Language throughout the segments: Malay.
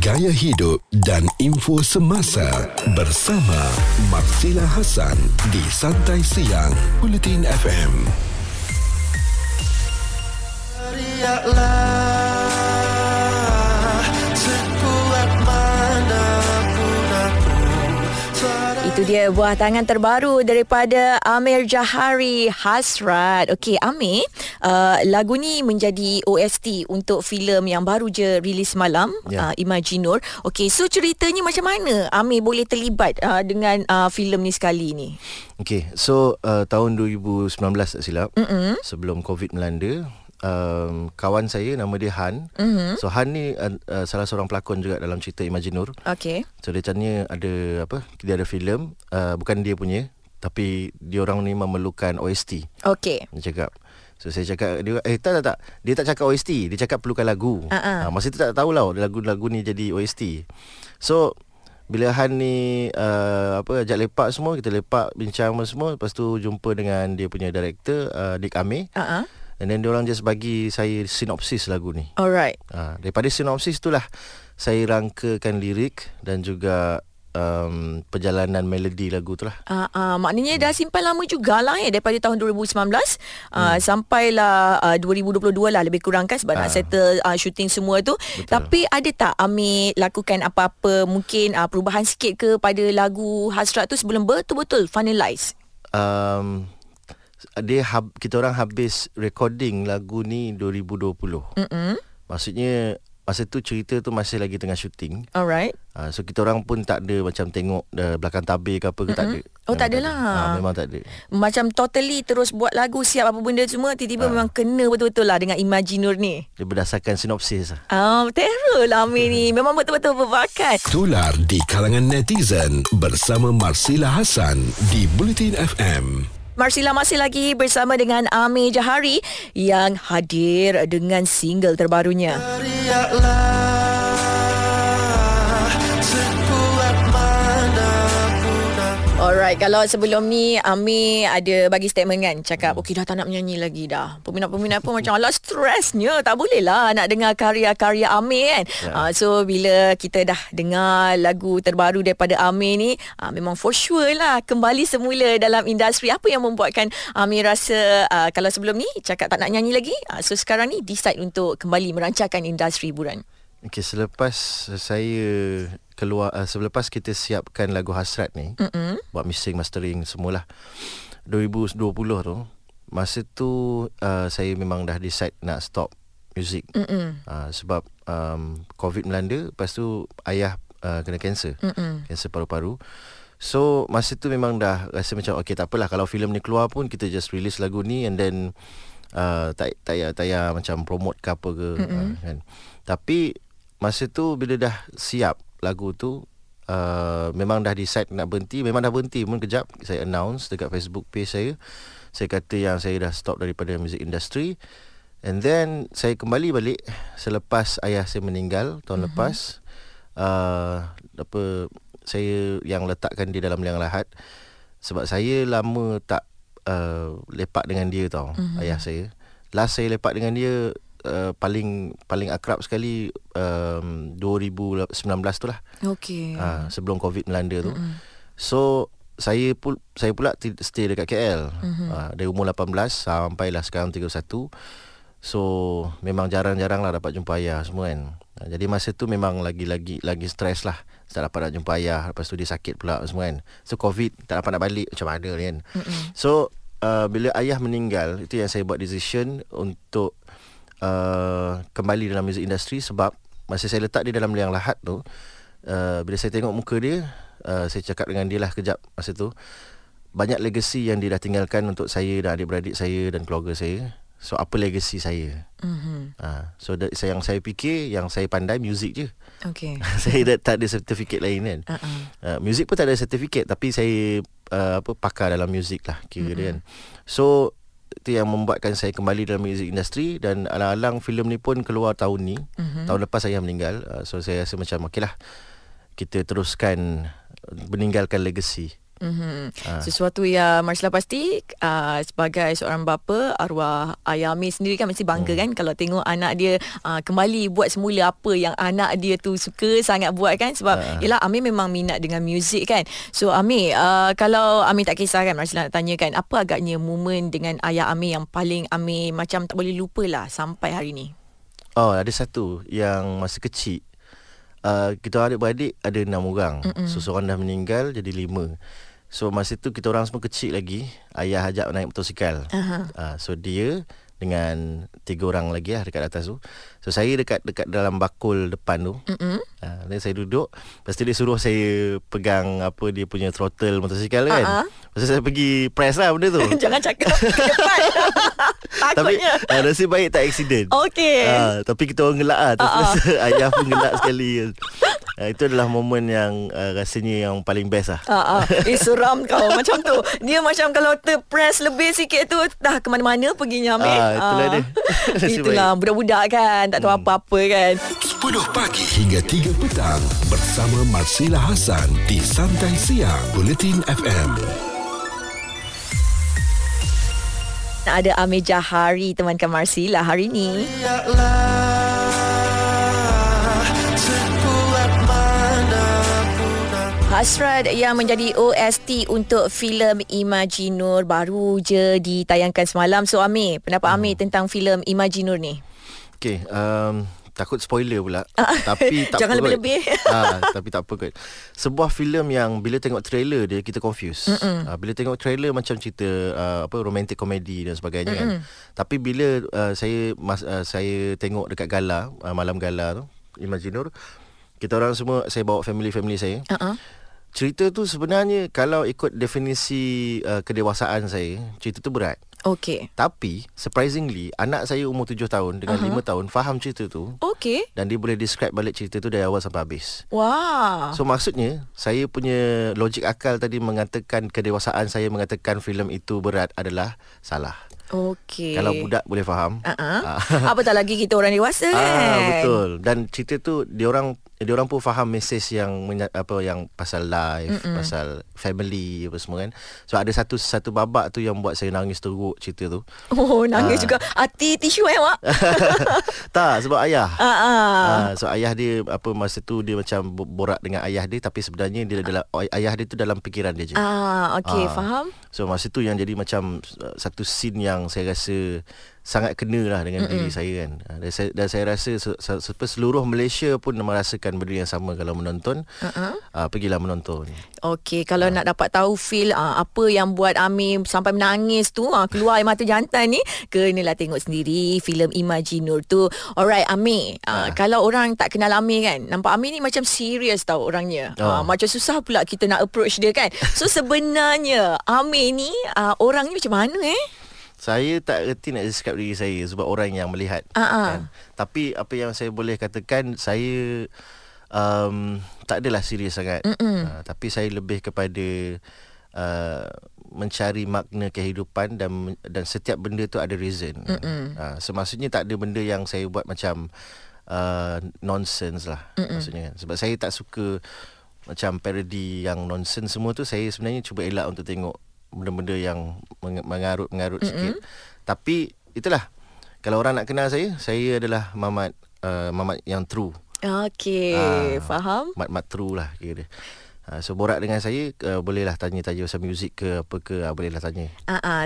gaya hidup dan info semasa bersama Mak Sila Hassan di Santai Siang Kulitin FM. Itu dia buah tangan terbaru daripada Amir Jahari, Hasrat. Okey, Amir, lagu ni menjadi OST untuk filem yang baru je rilis semalam, Imaginur. Okey, so ceritanya macam mana Amir boleh terlibat dengan filem ni sekali ni? Okey, so tahun 2019 tak silap, sebelum COVID melanda, kawan saya nama dia Han. So Han ni salah seorang pelakon juga dalam cerita Imaginur. Okey. So dia caranya ada apa? Dia ada filem, bukan dia punya, tapi dia orang ni memerlukan OST. Okey. Dia cakap. So saya cakap dia tak. Dia tak cakap OST, dia cakap perlukan lagu. Masa tu tak tahu lah lagu-lagu ni jadi OST. So bila Han ni ajak lepak semua, kita lepak bincang semua, lepas tu jumpa dengan dia punya director Dick Ame. And then diorang just bagi saya sinopsis lagu ni. Alright. Daripada sinopsis tu lah saya rangkakan lirik dan juga perjalanan melodi lagu tu lah. Maknanya dah simpan lama jugalah daripada tahun 2019 sampailah 2022 lah lebih kurang kan, sebab nak settle shooting semua tu. Betul. Tapi ada tak Amir lakukan apa-apa mungkin perubahan sikit ke pada lagu Hasrat tu sebelum betul-betul finalize? Kita orang habis recording lagu ni 2020. Maksudnya masa tu cerita tu masih lagi tengah syuting. Alright. So kita orang pun tak ada macam tengok belakang tabir ke apa ke, tak ada. Oh, memang tak adalah. Memang tak ada. Macam totally terus buat lagu, siap apa benda semua, tiba-tiba memang kena betul-betul lah dengan Imaginur ni. Dia berdasarkan sinopsis lah. Terror lah Amir ni. Memang betul-betul berbakat. Tular di kalangan netizen bersama Marsila Hassan di Buletin FM. Marsila masih lagi bersama dengan Amir Jahari yang hadir dengan single terbarunya. Alright, kalau sebelum ni Amir ada bagi statement kan, cakap okey dah tak nak menyanyi lagi dah. Peminat-peminat pun macam alah stresnya, tak boleh lah nak dengar karya-karya Amir kan. So bila kita dah dengar lagu terbaru daripada Amir ni, memang for sure lah kembali semula dalam industri. Apa yang membuatkan Amir rasa kalau sebelum ni cakap tak nak nyanyi lagi, so sekarang ni decide untuk kembali merancangkan industri hiburan? Okey, selepas saya keluar, selepas kita siapkan lagu Hasrat ni, buat mixing, mastering semualah 2020 tu, masa tu saya memang dah decide nak stop music. Sebab COVID melanda, lepas tu ayah kena kanser. Kanser paru-paru. So masa tu memang dah rasa macam okey tak apalah, kalau filem ni keluar pun kita just release lagu ni and then tak payah macam promote ke apa ke kan. Tapi masa tu bila dah siap lagu tu, memang dah decide nak berhenti. Memang dah berhenti pun kejap. Saya announce dekat Facebook page saya, saya kata yang saya dah stop daripada music industry. And then saya kembali balik selepas ayah saya meninggal tahun lepas. Saya yang letakkan dia dalam liang lahat, sebab saya lama tak lepak dengan dia tau. Ayah saya, last saya lepak dengan dia paling akrab sekali 2019 tu lah. Okay. Sebelum COVID melanda tu. So saya pula stay dekat KL dari umur 18 sampailah sekarang 31. So memang jarang-jarang lah dapat jumpa ayah semua kan. Jadi masa tu memang lagi stres lah, tak dapat nak jumpa ayah. Lepas tu dia sakit pula semua kan. So COVID tak dapat nak balik macam mana kan. So bila ayah meninggal, itu yang saya buat decision untuk kembali dalam music industry. Sebab masa saya letak dia dalam liang lahat tu, bila saya tengok muka dia, saya cakap dengan dia lah kejap masa tu, banyak legacy yang dia dah tinggalkan untuk saya dan adik-beradik saya dan keluarga saya. So apa legacy saya? So yang saya fikir, yang saya pandai muzik je. Okay. Saya tak ada sertifikat lain kan. Muzik pun tak ada sertifikat, tapi saya pakar dalam muzik lah kira dia kan. So itu yang membuatkan saya kembali dalam music industry. Dan alang-alang filem ni pun keluar tahun ni. Tahun lepas ayah meninggal. So saya rasa macam okey lah, kita teruskan meninggalkan legacy Sesuatu yang Marsila pasti sebagai seorang bapa, arwah ayah Amir sendiri kan mesti bangga kan kalau tengok anak dia kembali buat semula apa yang anak dia tu suka sangat buat kan. Sebab yelah Amir memang minat dengan muzik kan. So Amir, kalau Amir tak kisah kan, Marsila nak tanyakan apa agaknya momen dengan ayah Amir yang paling Amir macam tak boleh lupalah sampai hari ni? Oh, ada satu yang masa kecil, kita adik-beradik ada 6 orang. So seorang dah meninggal jadi 5. So masa tu kita orang semua kecil lagi. Ayah ajak naik motosikal. So dia dengan 3 orang lagi lah dekat atas tu. So saya dekat dalam bakul depan tu. Dan saya duduk. Lepas tu dia suruh saya pegang apa dia punya throttle motosikal kan. Lepas tu saya pergi press lah benda tu. Jangan cakap ke depan. Takutnya. Tapi nasib baik tak accident. Okay. Tapi kita orang gelak lah. Ayah pun gelak sekali. Itu adalah momen yang rasanya yang paling best lah. Seram kau macam tu. Dia macam kalau terpress lebih sikit tu dah ke mana-mana perginya Amir. Itulah dia. Itulah budak-budak kan, tak tahu apa-apa kan. 10 pagi hingga 3 petang bersama Marsila Hassan di Santai Siang Buletin FM. Ada Amir Jahari temankan Marsila hari ni. Hasrat yang menjadi OST untuk filem Imaginur baru je ditayangkan semalam. So Amir, pendapat Amir tentang filem Imaginur ni? Okay, takut spoiler pula. Tapi tak jangan apa lebih-lebih. Tapi tak apa kot. Sebuah filem yang bila tengok trailer dia kita confuse. Bila tengok trailer macam cerita romantic comedy dan sebagainya kan. Tapi bila saya tengok dekat gala, malam gala tu Imaginur, kita orang semua, saya bawa family saya. Cerita tu sebenarnya kalau ikut definisi kedewasaan saya, cerita tu berat. Okay. Tapi surprisingly anak saya umur 7 tahun dengan 5 tahun faham cerita tu. Okay. Dan dia boleh describe balik cerita tu dari awal sampai habis. Wow. So maksudnya saya punya logik akal tadi mengatakan kedewasaan saya mengatakan filem itu berat adalah salah. Okay. Kalau budak boleh faham. Apatah lagi kita orang dewasa kan. Betul. Dan cerita tu dia orang pun faham mesej yang yang pasal life, pasal family apa semua kan. So ada satu babak tu yang buat saya nangis teruk cerita tu. Oh, nangis juga. Hati tisu awak. Tak, sebab ayah. So ayah dia masa tu dia macam borak dengan ayah dia tapi sebenarnya dia adalah ayah dia tu dalam fikiran dia je. Faham. So masa tu yang jadi macam satu scene yang saya rasa sangat kena lah dengan diri saya kan. Dan saya rasa seluruh Malaysia pun merasakan benda yang sama kalau menonton. Pergilah menonton. Okey, kalau nak dapat tahu feel apa yang buat Amir sampai menangis tu, keluar air mata jantan ni, kenalah tengok sendiri filem Imaginur tu. Alright Amir, kalau orang tak kenal Amir kan, nampak Amir ni macam serius tau orangnya. Macam susah pula kita nak approach dia kan. So sebenarnya Amir ni orang ni macam mana Saya tak reti nak describe diri saya sebab orang yang melihat. Kan? Tapi apa yang saya boleh katakan, saya tak adalah serius sangat. Tapi saya lebih kepada mencari makna kehidupan dan setiap benda tu ada reason. So maksudnya tak ada benda yang saya buat macam nonsense lah. Maksudnya kan? Sebab saya tak suka macam parody yang nonsense semua tu. Saya sebenarnya cuba elak untuk tengok benda-benda yang mengarut-mengarut sikit. Tapi itulah, kalau orang nak kenal saya, saya adalah mamat yang true. Okey, faham. Mat true lah kira dia. So borak dengan saya, bolehlah tanya-tanya pasal muzik ke apa ke, bolehlah tanya.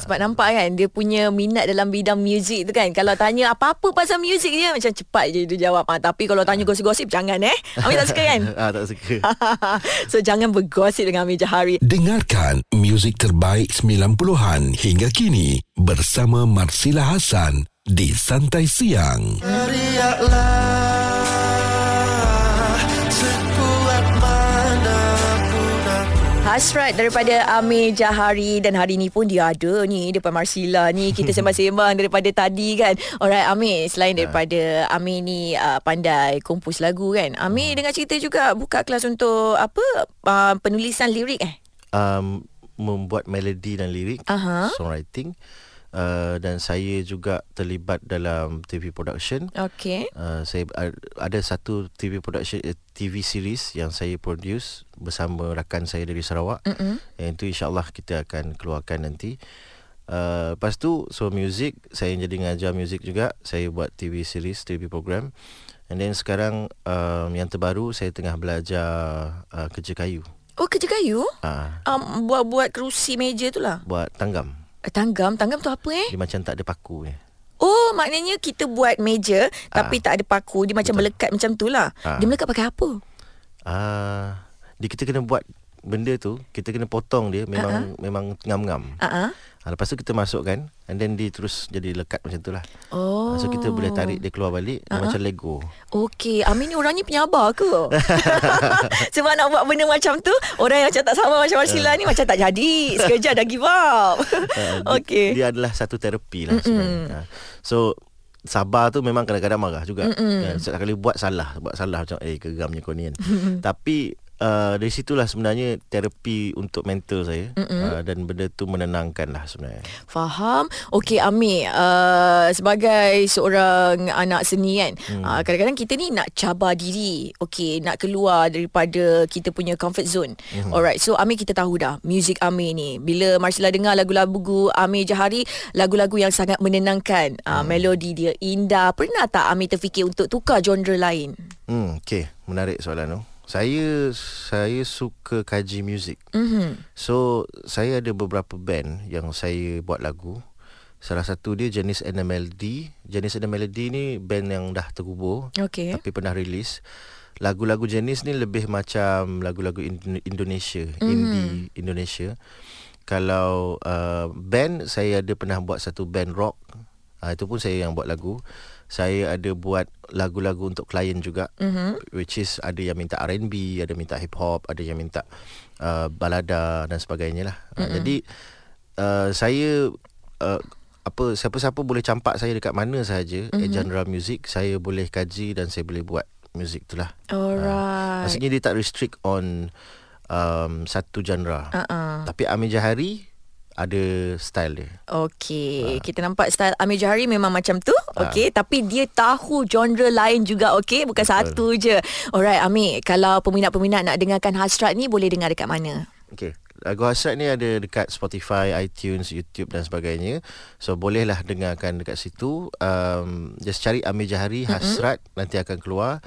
Sebab nampak kan dia punya minat dalam bidang muzik tu kan. Kalau tanya apa-apa pasal muzik dia macam cepat je dia jawab. Tapi kalau tanya gosip-gosip jangan Amir tak suka kan? Tak suka. So jangan bergosip dengan Amir Jahari. Dengarkan muzik terbaik 90-an hingga kini bersama Marsila Hassan di Santai Siang. Hasrat daripada Amir Jahari. Dan hari ni pun dia ada ni depan Marsila ni. Kita sembang-sembang daripada tadi kan. Alright Amir, selain daripada Amir ni pandai kompos lagu kan, Amir dengan cerita juga buka kelas untuk penulisan lirik membuat melodi dan lirik, songwriting. dan saya juga terlibat dalam TV production. Okey. Saya ada satu TV production TV series yang saya produce bersama rakan saya dari Sarawak. Yang itu insya-Allah kita akan keluarkan nanti. Lepas tu so music, saya jadi ngajar music juga. Saya buat TV series, TV program. And then sekarang yang terbaru saya tengah belajar kerja kayu. Oh, kerja kayu? Buat kerusi meja tu lah. Buat tanggam. Tanggam tu apa eh? Dia macam tak ada paku eh. Oh, maknanya kita buat meja tapi tak ada paku. Dia macam melekat macam tu lah. Dia melekat pakai apa? Dia kita kena buat benda tu, kita kena potong dia memang ngam-ngam. Lepas tu kita masukkan and then dia terus jadi lekat macam tu lah. Oh. So kita boleh tarik dia keluar balik macam Lego. Okey, Amin ni orangnya penyabar ke? Sebab nak buat benda macam tu, orang yang macam tak sabar macam Marsila ni macam tak jadi. Sekejap dah give up. Okey. Dia adalah satu terapi lah sebenarnya. So sabar tu memang kadang-kadang marah juga. Sekali buat salah macam geramnya kau ni kan. Tapi dari situlah sebenarnya terapi untuk mental saya, dan benda tu menenangkan lah sebenarnya. Faham. Okey Amir, sebagai seorang anak seni kan, kadang-kadang kita ni nak cabar diri, okey, nak keluar daripada kita punya comfort zone. Alright, so Amir kita tahu dah muzik Amir ni, bila Marsila dengar lagu-lagu Amir Jahari, lagu-lagu yang sangat menenangkan, melodi dia indah. Pernah tak Amir terfikir untuk tukar genre lain? Okey, menarik soalan tu. Saya suka kaji muzik. So saya ada beberapa band yang saya buat lagu. Salah satu dia jenis NMLD. Jenis NMLD ni band yang dah terkubur, tapi pernah release. Lagu-lagu jenis ni lebih macam lagu-lagu Indonesia, indie Indonesia. Kalau band, saya ada pernah buat satu band rock. Itu pun saya yang buat lagu. Saya ada buat lagu-lagu untuk klien juga, which is ada yang minta R&B, ada minta hip hop, ada yang minta balada dan sebagainya lah. Jadi saya siapa-siapa boleh campak saya dekat mana sahaja, genre muzik saya boleh kaji dan saya boleh buat muzik tu lah. Maksudnya dia tak restrict on satu genre. Tapi Amir Jahari ada style dia. Okey, kita nampak style Amir Jahari memang macam tu. Okey, tapi dia tahu genre lain juga. Okey, bukan satu je. Alright Amir, kalau peminat-peminat nak dengarkan Hasrat ni boleh dengar dekat mana? Okey, lagu Hasrat ni ada dekat Spotify, iTunes, YouTube dan sebagainya. So bolehlah dengarkan dekat situ. Just cari Amir Jahari Hasrat, nanti akan keluar.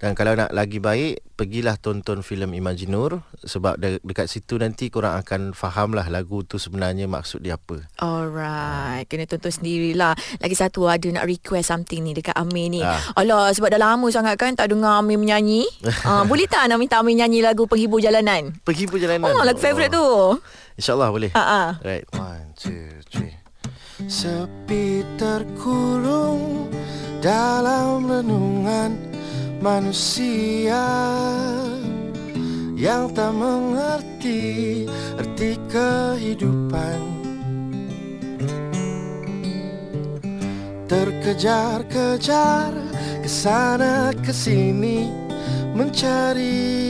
Dan kalau nak lagi baik, pergilah tonton filem Imaginur, sebab dekat situ nanti korang akan fahamlah lagu tu sebenarnya maksud dia apa. Alright, kena tonton sendirilah. Lagi satu ada nak request something ni dekat Amir ni. Alah, sebab dah lama sangat kan tak dengar Amir menyanyi. Boleh tak nak minta Amir nyanyi lagu Penghibur Jalanan? Penghibur Jalanan. Oh, lagu favourite tu. InsyaAllah boleh. Right, 1, 2, 3. Sepi terkurung dalam renungan manusia yang tak mengerti erti kehidupan, terkejar-kejar kesana kesini mencari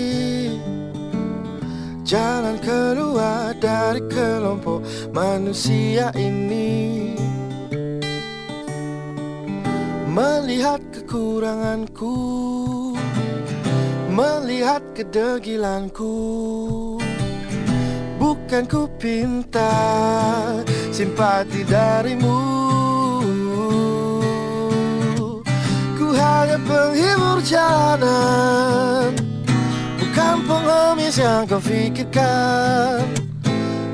jalan keluar dari kelompok manusia ini. Melihat kekuranganku, melihat kedegilanku, bukan ku pinta simpati darimu. Ku hanya penghibur jalanan, bukan pengemis yang kau fikirkan.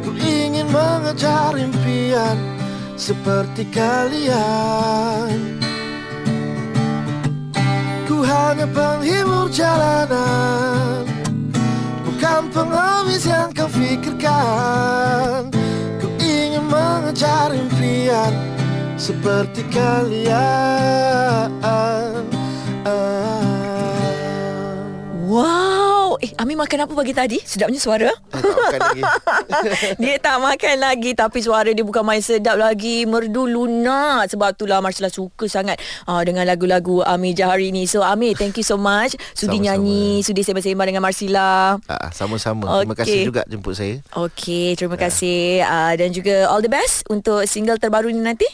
Ku ingin mengejar impian seperti kalian. Ku hanya penghibur jalanan, bukan pengemis yang kau fikirkan. Ku ingin mengejar impian seperti kalian. Wow, Amir makan apa pagi tadi? Sedapnya suara. Tak lagi. Dia tak makan lagi, tapi suara dia bukan main sedap lagi, merdu lunak. Sebab itulah Marsila suka sangat dengan lagu-lagu Amir Jahari ni. So Amir, thank you so much. Sudi sama-sama nyanyi, sudi sembang-sembang dengan Marsila. Sama-sama. Terima kasih juga jemput saya. Okey, terima kasih. Dan juga all the best untuk single terbaru ni nanti.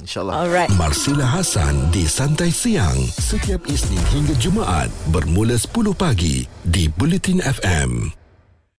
InsyaAllah. Alright. Marsila Hassan di Santai Siang, setiap Isnin hingga Jumaat bermula 10 pagi di Buletin FM.